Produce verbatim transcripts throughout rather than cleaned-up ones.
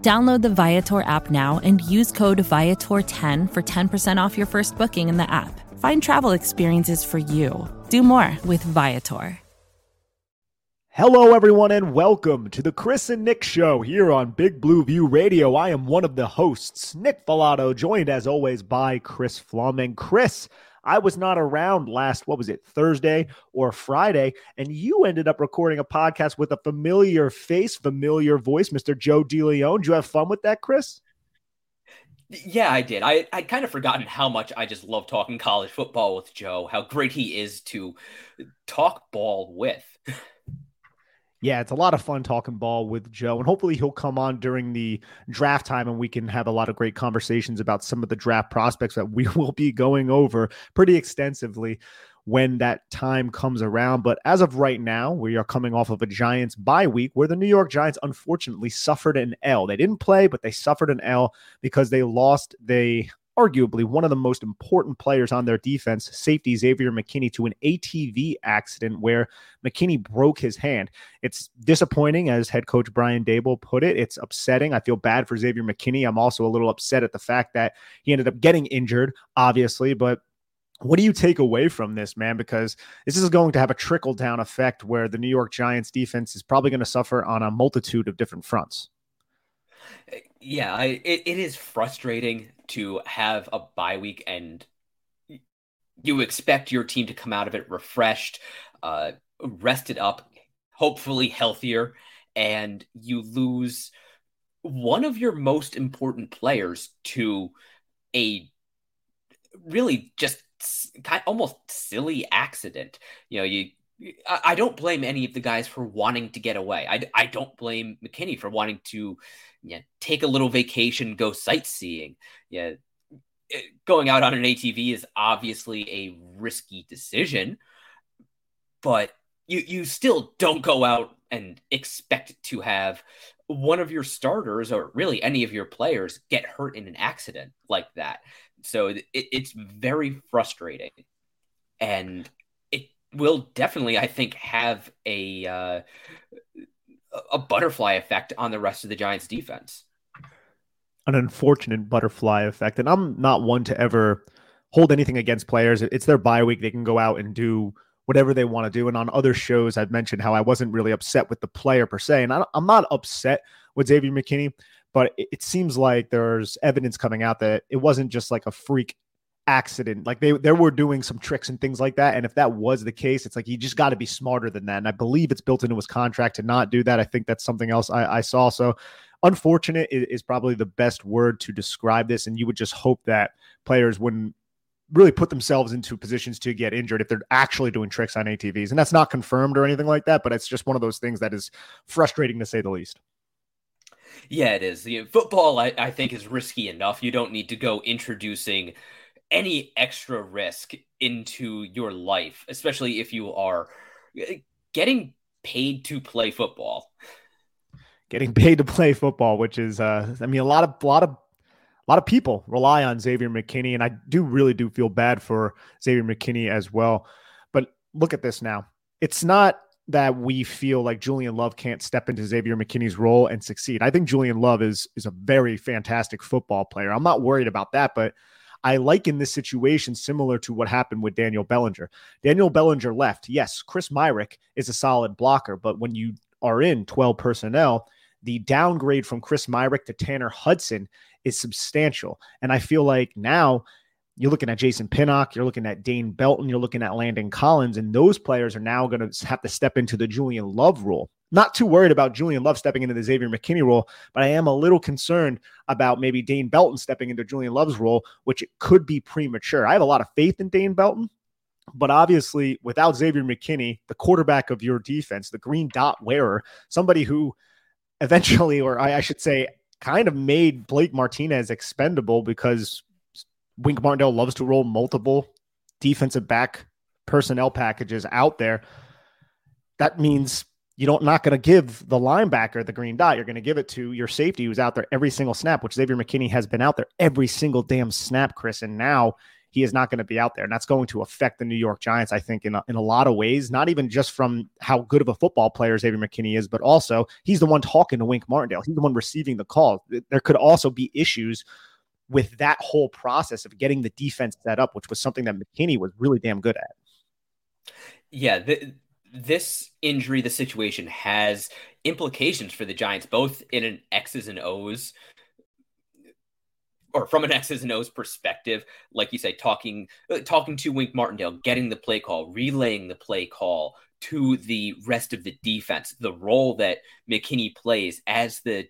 Download the Viator app now and use code Viator ten for ten percent off your first booking in the app. Find travel experiences for you. Do more with Viator. Hello, everyone, and welcome to the Chris and Nick Show here on Big Blue View Radio. I am one of the hosts, Nick Fallato, joined as always by Chris Flum. And Chris, I was not around last, what was it, Thursday or Friday, and you ended up recording a podcast with a familiar face, familiar voice, Mister Joe DeLeon. Did you have fun with that, Chris? Yeah, I did. I, I'd kind of forgotten how much I just love talking college football with Joe, how great he is to talk ball with. Yeah, it's a lot of fun talking ball with Joe, and hopefully he'll come on during the draft time and we can have a lot of great conversations about some of the draft prospects that we will be going over pretty extensively when that time comes around. But as of right now, we are coming off of a Giants bye week where the New York Giants unfortunately suffered an L. They didn't play, but they suffered an L because they lost the arguably one of the most important players on their defense, safety Xavier McKinney, to an A T V accident where McKinney broke his hand. It's disappointing, as head coach Brian Daboll put it. It's upsetting. I feel bad for Xavier McKinney. I'm also a little upset at the fact that he ended up getting injured, obviously, but what do you take away from this, man? Because this is going to have a trickle-down effect where the New York Giants defense is probably going to suffer on a multitude of different fronts. Yeah, I, it, it is frustrating to have a bye week and you expect your team to come out of it refreshed, uh, rested up, hopefully healthier, and you lose one of your most important players to a really just kind of almost silly accident. You know, you I, I don't blame any of the guys for wanting to get away. I, I don't blame McKinney for wanting to yeah, take a little vacation, go sightseeing. Yeah, going out on an A T V is obviously a risky decision, but you, you still don't go out and expect to have one of your starters or really any of your players get hurt in an accident like that. So it, it's very frustrating, and it will definitely, I think, have a uh, a butterfly effect on the rest of the Giants' defense. An unfortunate butterfly effect, and I'm not one to ever hold anything against players. It's their bye week; they can go out and do whatever they want to do. And on other shows, I've mentioned how I wasn't really upset with the player per se, and I, I'm not upset with Xavier McKinney. But it seems like there's evidence coming out that it wasn't just like a freak accident. Like they, they were doing some tricks and things like that. And if that was the case, it's like, you just got to be smarter than that. And I believe it's built into his contract to not do that. I think that's something else I, I saw. So unfortunate is probably the best word to describe this. And you would just hope that players wouldn't really put themselves into positions to get injured if they're actually doing tricks on A T Vs. And that's not confirmed or anything like that, but it's just one of those things that is frustrating to say the least. Yeah, it is. You know, football, I, I think, is risky enough. You don't need to go introducing any extra risk into your life, especially if you are getting paid to play football. Getting paid to play football, which is, uh, I mean, a lot of, a lot of, a lot of people rely on Xavier McKinney, and I do really do feel bad for Xavier McKinney as well. But look at this now. It's not that we feel like Julian Love can't step into Xavier McKinney's role and succeed. I think Julian Love is is a very fantastic football player. I'm not worried about that, but I liken this situation similar to what happened with Daniel Bellinger. Daniel Bellinger left. Yes, Chris Myrick is a solid blocker, but when you are in twelve personnel, the downgrade from Chris Myrick to Tanner Hudson is substantial. And I feel like now you're looking at Jason Pinnock, you're looking at Dane Belton, you're looking at Landon Collins, and those players are now going to have to step into the Julian Love role. Not too worried about Julian Love stepping into the Xavier McKinney role, but I am a little concerned about maybe Dane Belton stepping into Julian Love's role, which it could be premature. I have a lot of faith in Dane Belton, but obviously without Xavier McKinney, the quarterback of your defense, the green dot wearer, somebody who eventually, or I, I should say, kind of made Blake Martinez expendable because Wink Martindale loves to roll multiple defensive back personnel packages out there. That means you don't not going to give the linebacker the green dot. You're going to give it to your safety who's out there every single snap, which Xavier McKinney has been out there every single damn snap, Chris. And now he is not going to be out there. And that's going to affect the New York Giants, I think, in a, in a lot of ways, not even just from how good of a football player Xavier McKinney is, but also he's the one talking to Wink Martindale. He's the one receiving the call. There could also be issues with that whole process of getting the defense set up, which was something that McKinney was really damn good at. Yeah, the, this injury, the situation has implications for the Giants, both in an X's and O's, or from an X's and O's perspective, like you say, talking talking to Wink Martindale, getting the play call, relaying the play call to the rest of the defense, the role that McKinney plays as the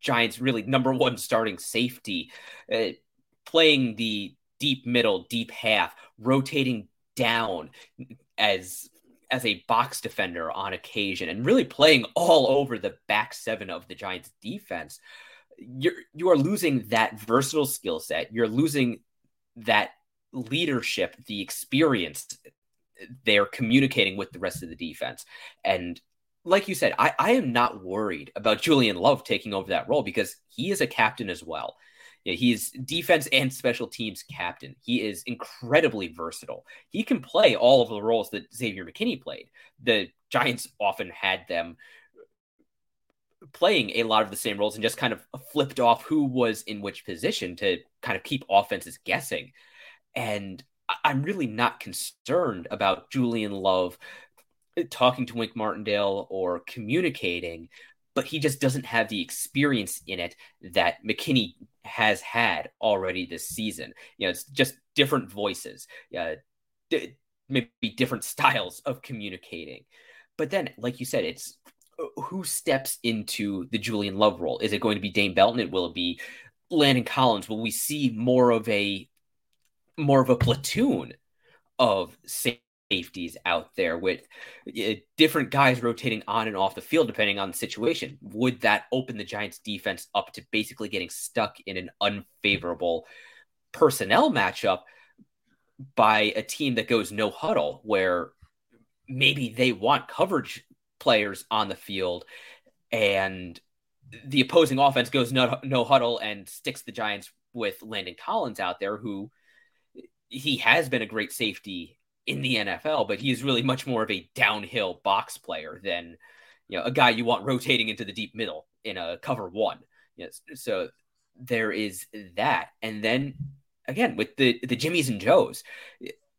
Giants really number one starting safety, uh, playing the deep middle, deep half, rotating down as as a box defender on occasion, and really playing all over the back seven of the Giants defense. You're, you are losing that versatile skill set. You're losing that leadership, the experience they're communicating with the rest of the defense. And like you said, I, I am not worried about Julian Love taking over that role because he is a captain as well. He's defense and special teams captain. He is incredibly versatile. He can play all of the roles that Xavier McKinney played. The Giants often had them playing a lot of the same roles and just kind of flipped off who was in which position to kind of keep offenses guessing. And I'm really not concerned about Julian Love talking to Wink Martindale or communicating, but he just doesn't have the experience in it that McKinney has had already this season. You know, it's just different voices, uh, d- maybe different styles of communicating. But then, like you said, it's who steps into the Julian Love role? Is it going to be Dane Belton? Will it be Landon Collins? Will we see more of a more of a platoon of safeties out there with uh, different guys rotating on and off the field depending on the situation? Would that open the Giants defense up to basically getting stuck in an unfavorable personnel matchup by a team that goes no huddle, where maybe they want coverage players on the field and the opposing offense goes no, no huddle and sticks the Giants with Landon Collins out there, who he has been a great safety in the N F L, but he is really much more of a downhill box player than, you know, a guy you want rotating into the deep middle in a cover one. Yes. So there is that. And then again, with the, the Jimmies and Joes,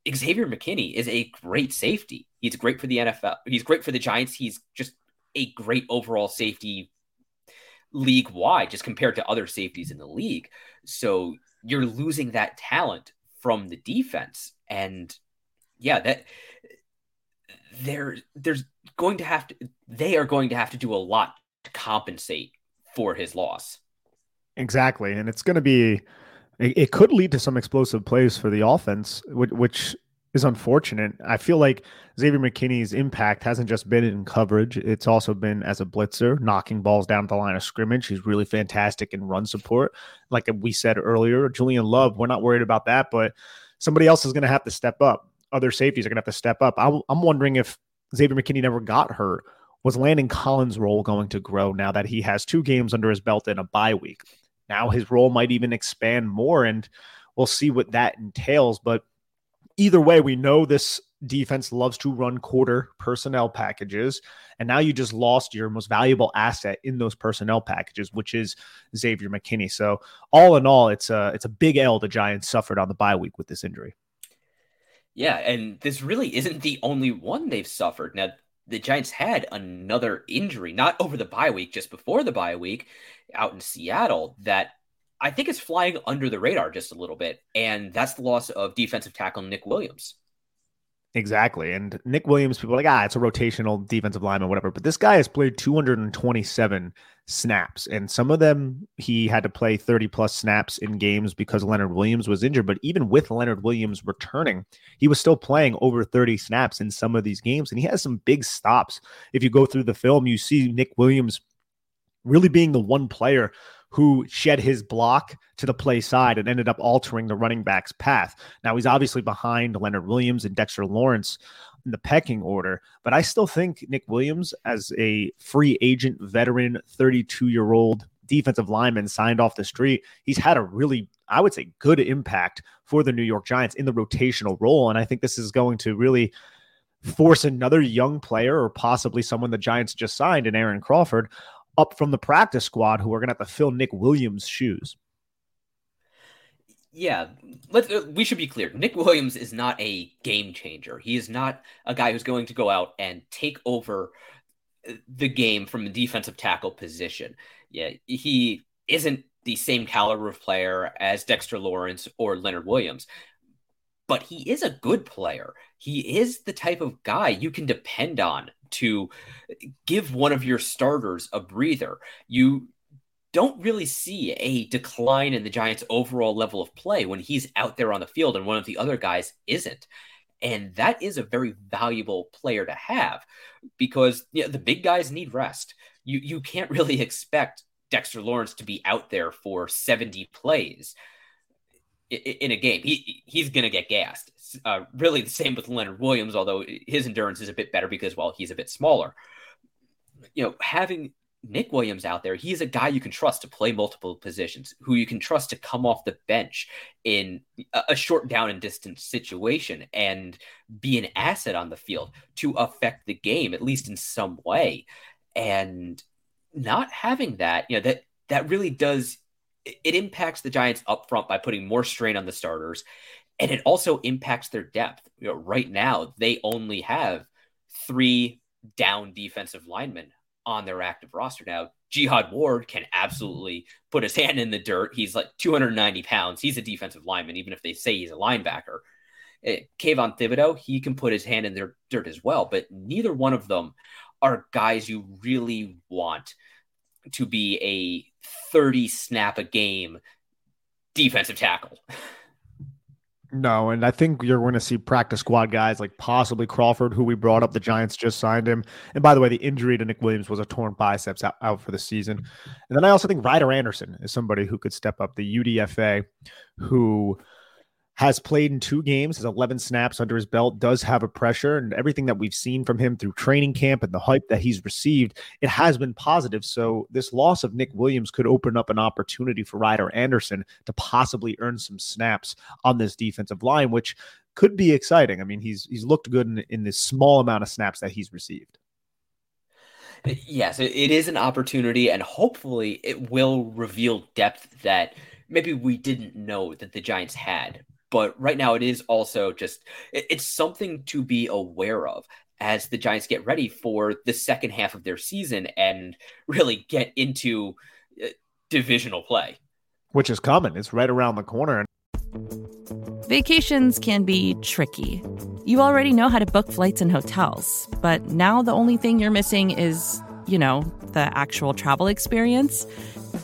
Xavier McKinney is a great safety. He's great for the N F L. He's great for the Giants. He's just a great overall safety league-wide, just compared to other safeties in the league. So you're losing that talent from the defense. And yeah, that there, there's going to have to, they are going to have to do a lot to compensate for his loss. Exactly. And it's going to be, it could lead to some explosive plays for the offense, which is unfortunate. I feel like Xavier McKinney's impact hasn't just been in coverage. It's also been as a blitzer, knocking balls down at the line of scrimmage. He's really fantastic in run support. Like we said earlier, Julian Love, we're not worried about that, but somebody else is going to have to step up. Other safeties are going to have to step up. I'm, I'm wondering if Xavier McKinney never got hurt, was Landon Collins' role going to grow now that he has two games under his belt and a bye week? Now his role might even expand more, and we'll see what that entails. But either way, we know this defense loves to run quarter personnel packages, and now you just lost your most valuable asset in those personnel packages, which is Xavier McKinney. So all in all, it's a, it's a big L the Giants suffered on the bye week with this injury. Yeah, and this really isn't the only one they've suffered. Now, the Giants had another injury, not over the bye week, just before the bye week out in Seattle, that I think is flying under the radar just a little bit. And that's the loss of defensive tackle Nick Williams. Exactly. And Nick Williams, people are like, ah, it's a rotational defensive lineman, whatever. But this guy has played two hundred twenty-seven snaps. And some of them, he had to play thirty plus snaps in games because Leonard Williams was injured. But even with Leonard Williams returning, he was still playing over thirty snaps in some of these games. And he has some big stops. If you go through the film, you see Nick Williams really being the one player who shed his block to the play side and ended up altering the running back's path. Now, he's obviously behind Leonard Williams and Dexter Lawrence in the pecking order, but I still think Nick Williams, as a free agent veteran, thirty-two-year-old defensive lineman signed off the street, he's had a really, I would say, good impact for the New York Giants in the rotational role. And I think this is going to really force another young player, or possibly someone the Giants just signed in Aaron Crawford, up from the practice squad who are going to have to fill Nick Williams' shoes. Yeah, let's, uh, we should be clear. Nick Williams is not a game changer. He is not a guy who's going to go out and take over the game from a defensive tackle position. Yeah, he isn't the same caliber of player as Dexter Lawrence or Leonard Williams, but he is a good player. He is the type of guy you can depend on to give one of your starters a breather. You don't really see a decline in the Giants' overall level of play when he's out there on the field and one of the other guys isn't. And that is a very valuable player to have, because you know, the big guys need rest. You you can't really expect Dexter Lawrence to be out there for seventy plays in, in a game. He He's going to get gassed. Uh, really the same with Leonard Williams, although his endurance is a bit better because, well, he's a bit smaller. You know, having Nick Williams out there, he's a guy you can trust to play multiple positions, who you can trust to come off the bench in a short down and distance situation and be an asset on the field to affect the game, at least in some way. And not having that, you know, that, that really does, it impacts the Giants up front by putting more strain on the starters. And it also impacts their depth. You know, right now, they only have three down defensive linemen on their active roster. Now, Jihad Ward can absolutely put his hand in the dirt. He's like two hundred ninety pounds. He's a defensive lineman, even if they say he's a linebacker. Kayvon Thibodeau, he can put his hand in their dirt as well, but neither one of them are guys you really want to be a thirty snap a game defensive tackle. No, and I think you're going to see practice squad guys like possibly Crawford, who we brought up. The Giants just signed him. And by the way, the injury to Nick Williams was a torn biceps out, out for the season. And then I also think Ryder Anderson is somebody who could step up, the U D F A, who has played in two games, has eleven snaps under his belt, does have a pressure, and everything that we've seen from him through training camp and the hype that he's received, it has been positive. So this loss of Nick Williams could open up an opportunity for Ryder Anderson to possibly earn some snaps on this defensive line, which could be exciting. I mean, he's he's looked good in, in this small amount of snaps that he's received. Yes, it is an opportunity, and hopefully it will reveal depth that maybe we didn't know that the Giants had. But right now it is also just, it's something to be aware of as the Giants get ready for the second half of their season and really get into divisional play. Which is coming. It's right around the corner. Vacations can be tricky. You already know how to book flights and hotels, but now the only thing you're missing is, you know, the actual travel experience.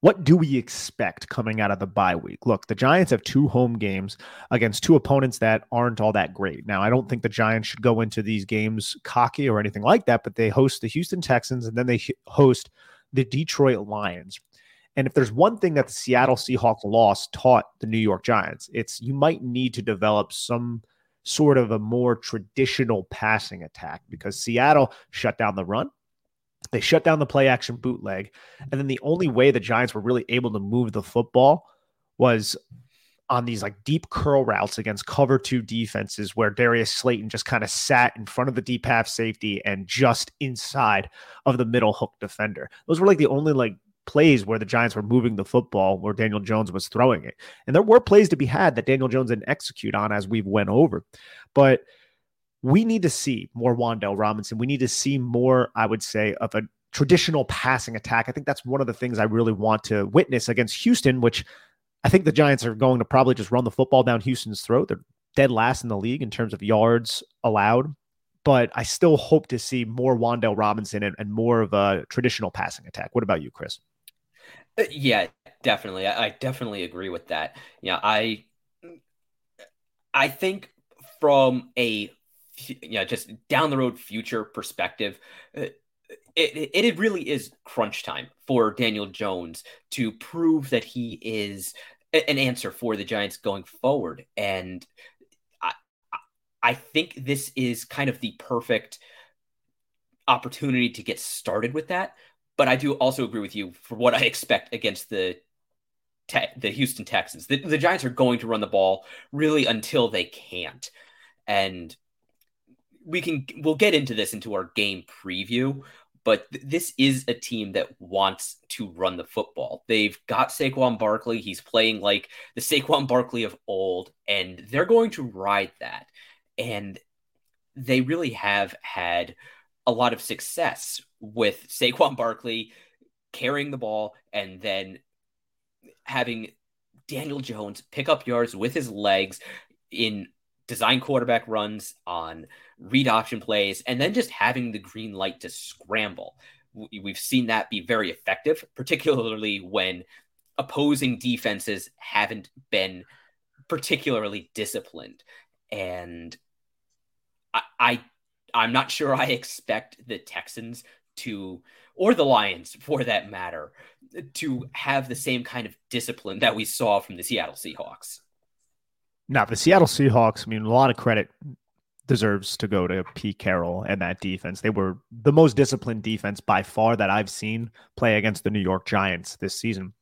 What do we expect coming out of the bye week? Look, the Giants have two home games against two opponents that aren't all that great. Now, I don't think the Giants should go into these games cocky or anything like that, but they host the Houston Texans and then they host the Detroit Lions. And if there's one thing that the Seattle Seahawks loss taught the New York Giants, it's you might need to develop some sort of a more traditional passing attack, because Seattle shut down the run. They shut down the play-action bootleg, and then the only way the Giants were really able to move the football was on these like deep curl routes against cover two defenses where Darius Slayton just kind of sat in front of the deep half safety and just inside of the middle hook defender. Those were like the only like plays where the Giants were moving the football where Daniel Jones was throwing it. And there were plays to be had that Daniel Jones didn't execute on, as we went over, but we need to see more Wan'Dale Robinson. We need to see more, I would say, of a traditional passing attack. I think that's one of the things I really want to witness against Houston, which I think the Giants are going to probably just run the football down Houston's throat. They're dead last in the league in terms of yards allowed, but I still hope to see more Wan'Dale Robinson and, and more of a traditional passing attack. What about you, Chris? Yeah, definitely. I, I definitely agree with that. Yeah, I, I think from a, you know, just down the road future perspective, uh, It, it it really is crunch time for Daniel Jones to prove that he is an answer for the Giants going forward. And I I think this is kind of the perfect opportunity to get started with that. But I do also agree with you for what I expect against the te- the Houston Texans. The, the Giants are going to run the ball really until they can't. And we can we'll get into this into our game preview. But th- this is a team that wants to run the football. They've got Saquon Barkley. He's playing like the Saquon Barkley of old, and they're going to ride that. And they really have had a lot of success with Saquon Barkley carrying the ball and then having Daniel Jones pick up yards with his legs in design quarterback runs, on read option plays, and then just having the green light to scramble. We've seen that be very effective, particularly when opposing defenses haven't been particularly disciplined. And I, I I'm not sure I expect the Texans to, or the Lions for that matter, to have the same kind of discipline that we saw from the Seattle Seahawks. Now, the Seattle Seahawks, I mean, a lot of credit deserves to go to Pete Carroll and that defense. They were the most disciplined defense by far that I've seen play against the New York Giants this season.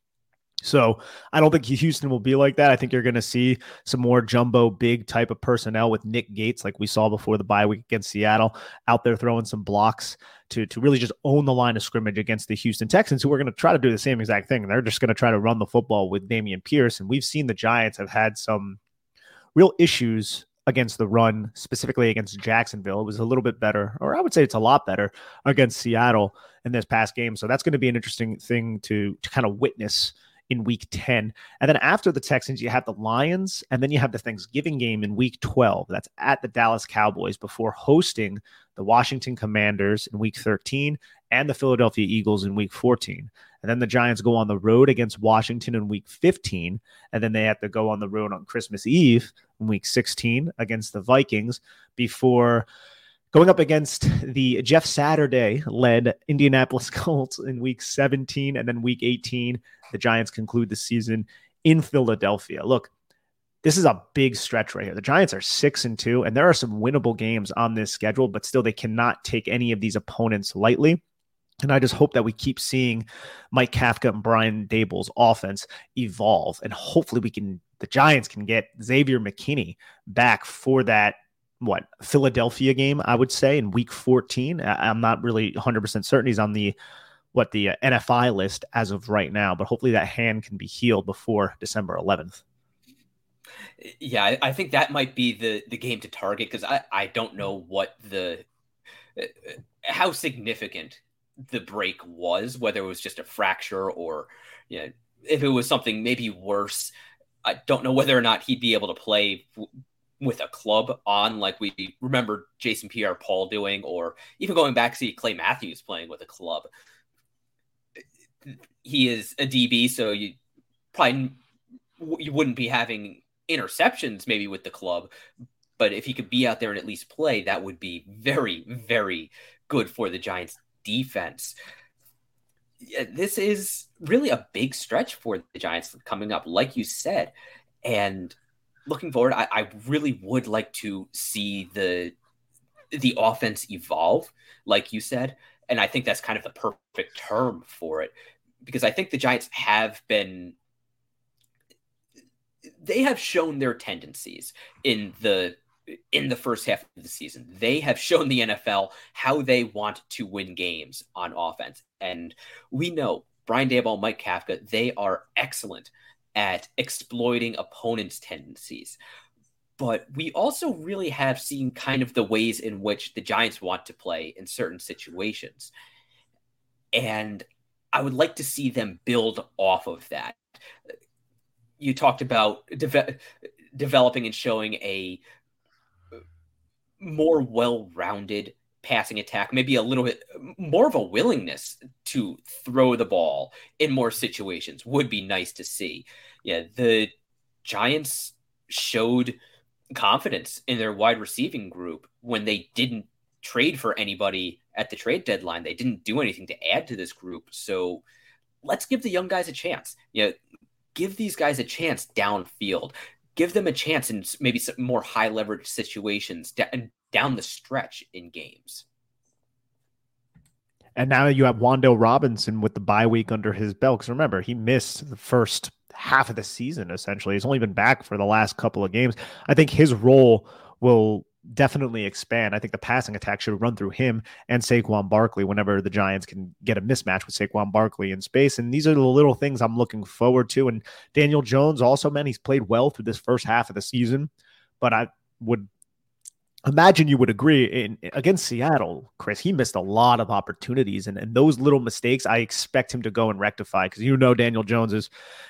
So I don't think Houston will be like that. I think you're going to see some more jumbo big type of personnel with Nick Gates, like we saw before the bye week against Seattle, out there throwing some blocks to, to really just own the line of scrimmage against the Houston Texans, who are going to try to do the same exact thing. They're just going to try to run the football with Damian Pierce. And we've seen the Giants have had some real issues against the run, specifically against Jacksonville. It was a little bit better, or I would say it's a lot better against Seattle in this past game. So that's going to be an interesting thing to, to kind of witness in week ten. And then after the Texans, you have the Lions, and then you have the Thanksgiving game in week twelve. That's at the Dallas Cowboys before hosting the Washington Commanders in week thirteen and the Philadelphia Eagles in week fourteen. And then the Giants go on the road against Washington in week fifteen. And then they have to go on the road on Christmas Eve in week sixteen against the Vikings before going up against the Jeff Saturday-led Indianapolis Colts in week seventeen. And then week eighteen, the Giants conclude the season in Philadelphia. Look, this is a big stretch right here. The Giants are six and two, and there are some winnable games on this schedule, but still they cannot take any of these opponents lightly. And I just hope that we keep seeing Mike Kafka and Brian Daboll's offense evolve. And hopefully we can, the Giants can get Xavier McKinney back for that, what, Philadelphia game, I would say, in week fourteen. I'm not really one hundred percent certain he's on the, what, the N F I list as of right now, but hopefully that hand can be healed before December eleventh. Yeah, I think that might be the, the game to target, because I, I don't know what the, how significant the break was, whether it was just a fracture or, you know, if it was something maybe worse. I don't know whether or not he'd be able to play w- with a club on, like we remember Jason Pierre-Paul doing, or even going back to see Clay Matthews playing with a club. He is a D B, so you probably you wouldn't be having interceptions maybe with the club, but if he could be out there and at least play, that would be very, very good for the Giants defense. This is really a big stretch for the Giants coming up, like you said, and looking forward, I, I really would like to see the the offense evolve, like you said, and I think that's kind of the perfect term for it, because I think the Giants have been they have shown their tendencies in the in the first half of the season. They have shown the N F L how they want to win games on offense. And we know Brian Daboll, Mike Kafka, they are excellent at exploiting opponents' tendencies. But we also really have seen kind of the ways in which the Giants want to play in certain situations. And I would like to see them build off of that. You talked about de- developing and showing a more well-rounded passing attack, maybe a little bit more of a willingness to throw the ball in more situations would be nice to see. Yeah, the Giants showed confidence in their wide receiving group when they didn't trade for anybody at the trade deadline. They didn't do anything to add to this group. So let's give the young guys a chance. You know, give these guys a chance downfield. Give them a chance in maybe some more high leverage situations down the stretch in games. And now you have Wan'Dale Robinson with the bye week under his belt. Because remember, he missed the first half of the season, essentially. He's only been back for the last couple of games. I think his role will definitely expand. I think the passing attack should run through him and Saquon Barkley whenever the Giants can get a mismatch with Saquon Barkley in space. And these are the little things I'm looking forward to. And Daniel Jones also, man, he's played well through this first half of the season. But I would imagine you would agree in against Seattle, Chris, he missed a lot of opportunities. And, and those little mistakes, I expect him to go and rectify, because you know Daniel Jones is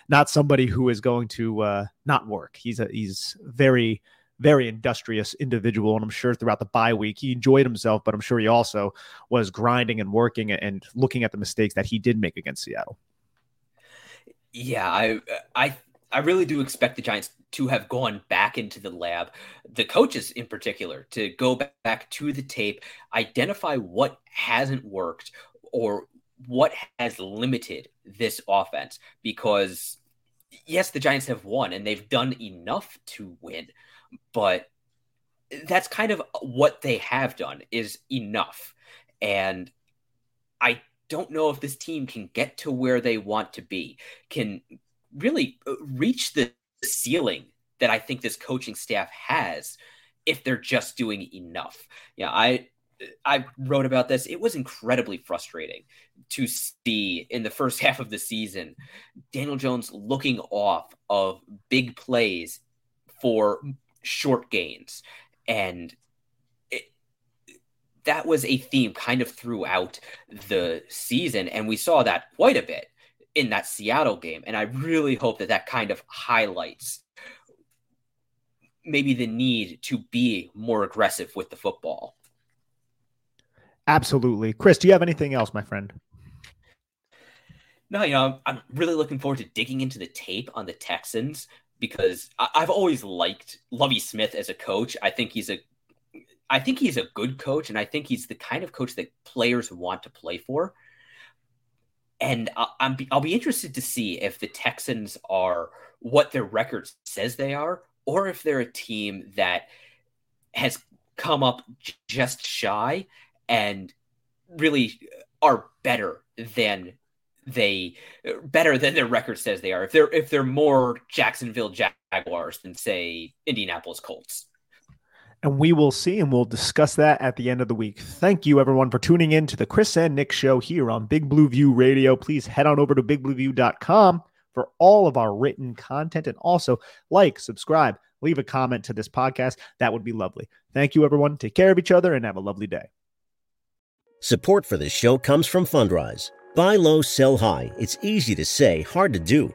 not somebody who is going to uh, not work. He's a, he's very... very industrious individual, and I'm sure throughout the bye week he enjoyed himself, but I'm sure he also was grinding and working and looking at the mistakes that he did make against Seattle. Yeah, I I, I really do expect the Giants to have gone back into the lab, the coaches in particular, to go back to the tape, identify what hasn't worked or what has limited this offense, because yes, the Giants have won and they've done enough to win, but that's kind of what they have done is enough. And I don't know if this team can get to where they want to be, can really reach the ceiling that I think this coaching staff has if they're just doing enough. Yeah, you know, I I wrote about this. It was incredibly frustrating to see in the first half of the season, Daniel Jones looking off of big plays for short gains. And it, that was a theme kind of throughout the season. And we saw that quite a bit in that Seattle game. And I really hope that that kind of highlights maybe the need to be more aggressive with the football. Absolutely. Chris, do you have anything else, my friend? No, you know, I'm, I'm really looking forward to digging into the tape on the Texans, because I've always liked Lovie Smith as a coach. I think he's a, I think he's a good coach, and I think he's the kind of coach that players want to play for. And I'm, I'll be interested to see if the Texans are what their record says they are, or if they're a team that has come up just shy and really are better than they better than their record says they are. If they're, if they're more Jacksonville Jaguars than, say, Indianapolis Colts. And we will see, and we'll discuss that at the end of the week. Thank you, everyone, for tuning in to the Chris and Nick Show here on Big Blue View Radio. Please head on over to big blue view dot com for all of our written content, and also like, subscribe, leave a comment to this podcast. That would be lovely. Thank you, everyone. Take care of each other and have a lovely day. Support for this show comes from Fundrise. Buy low, sell high. It's easy to say, hard to do.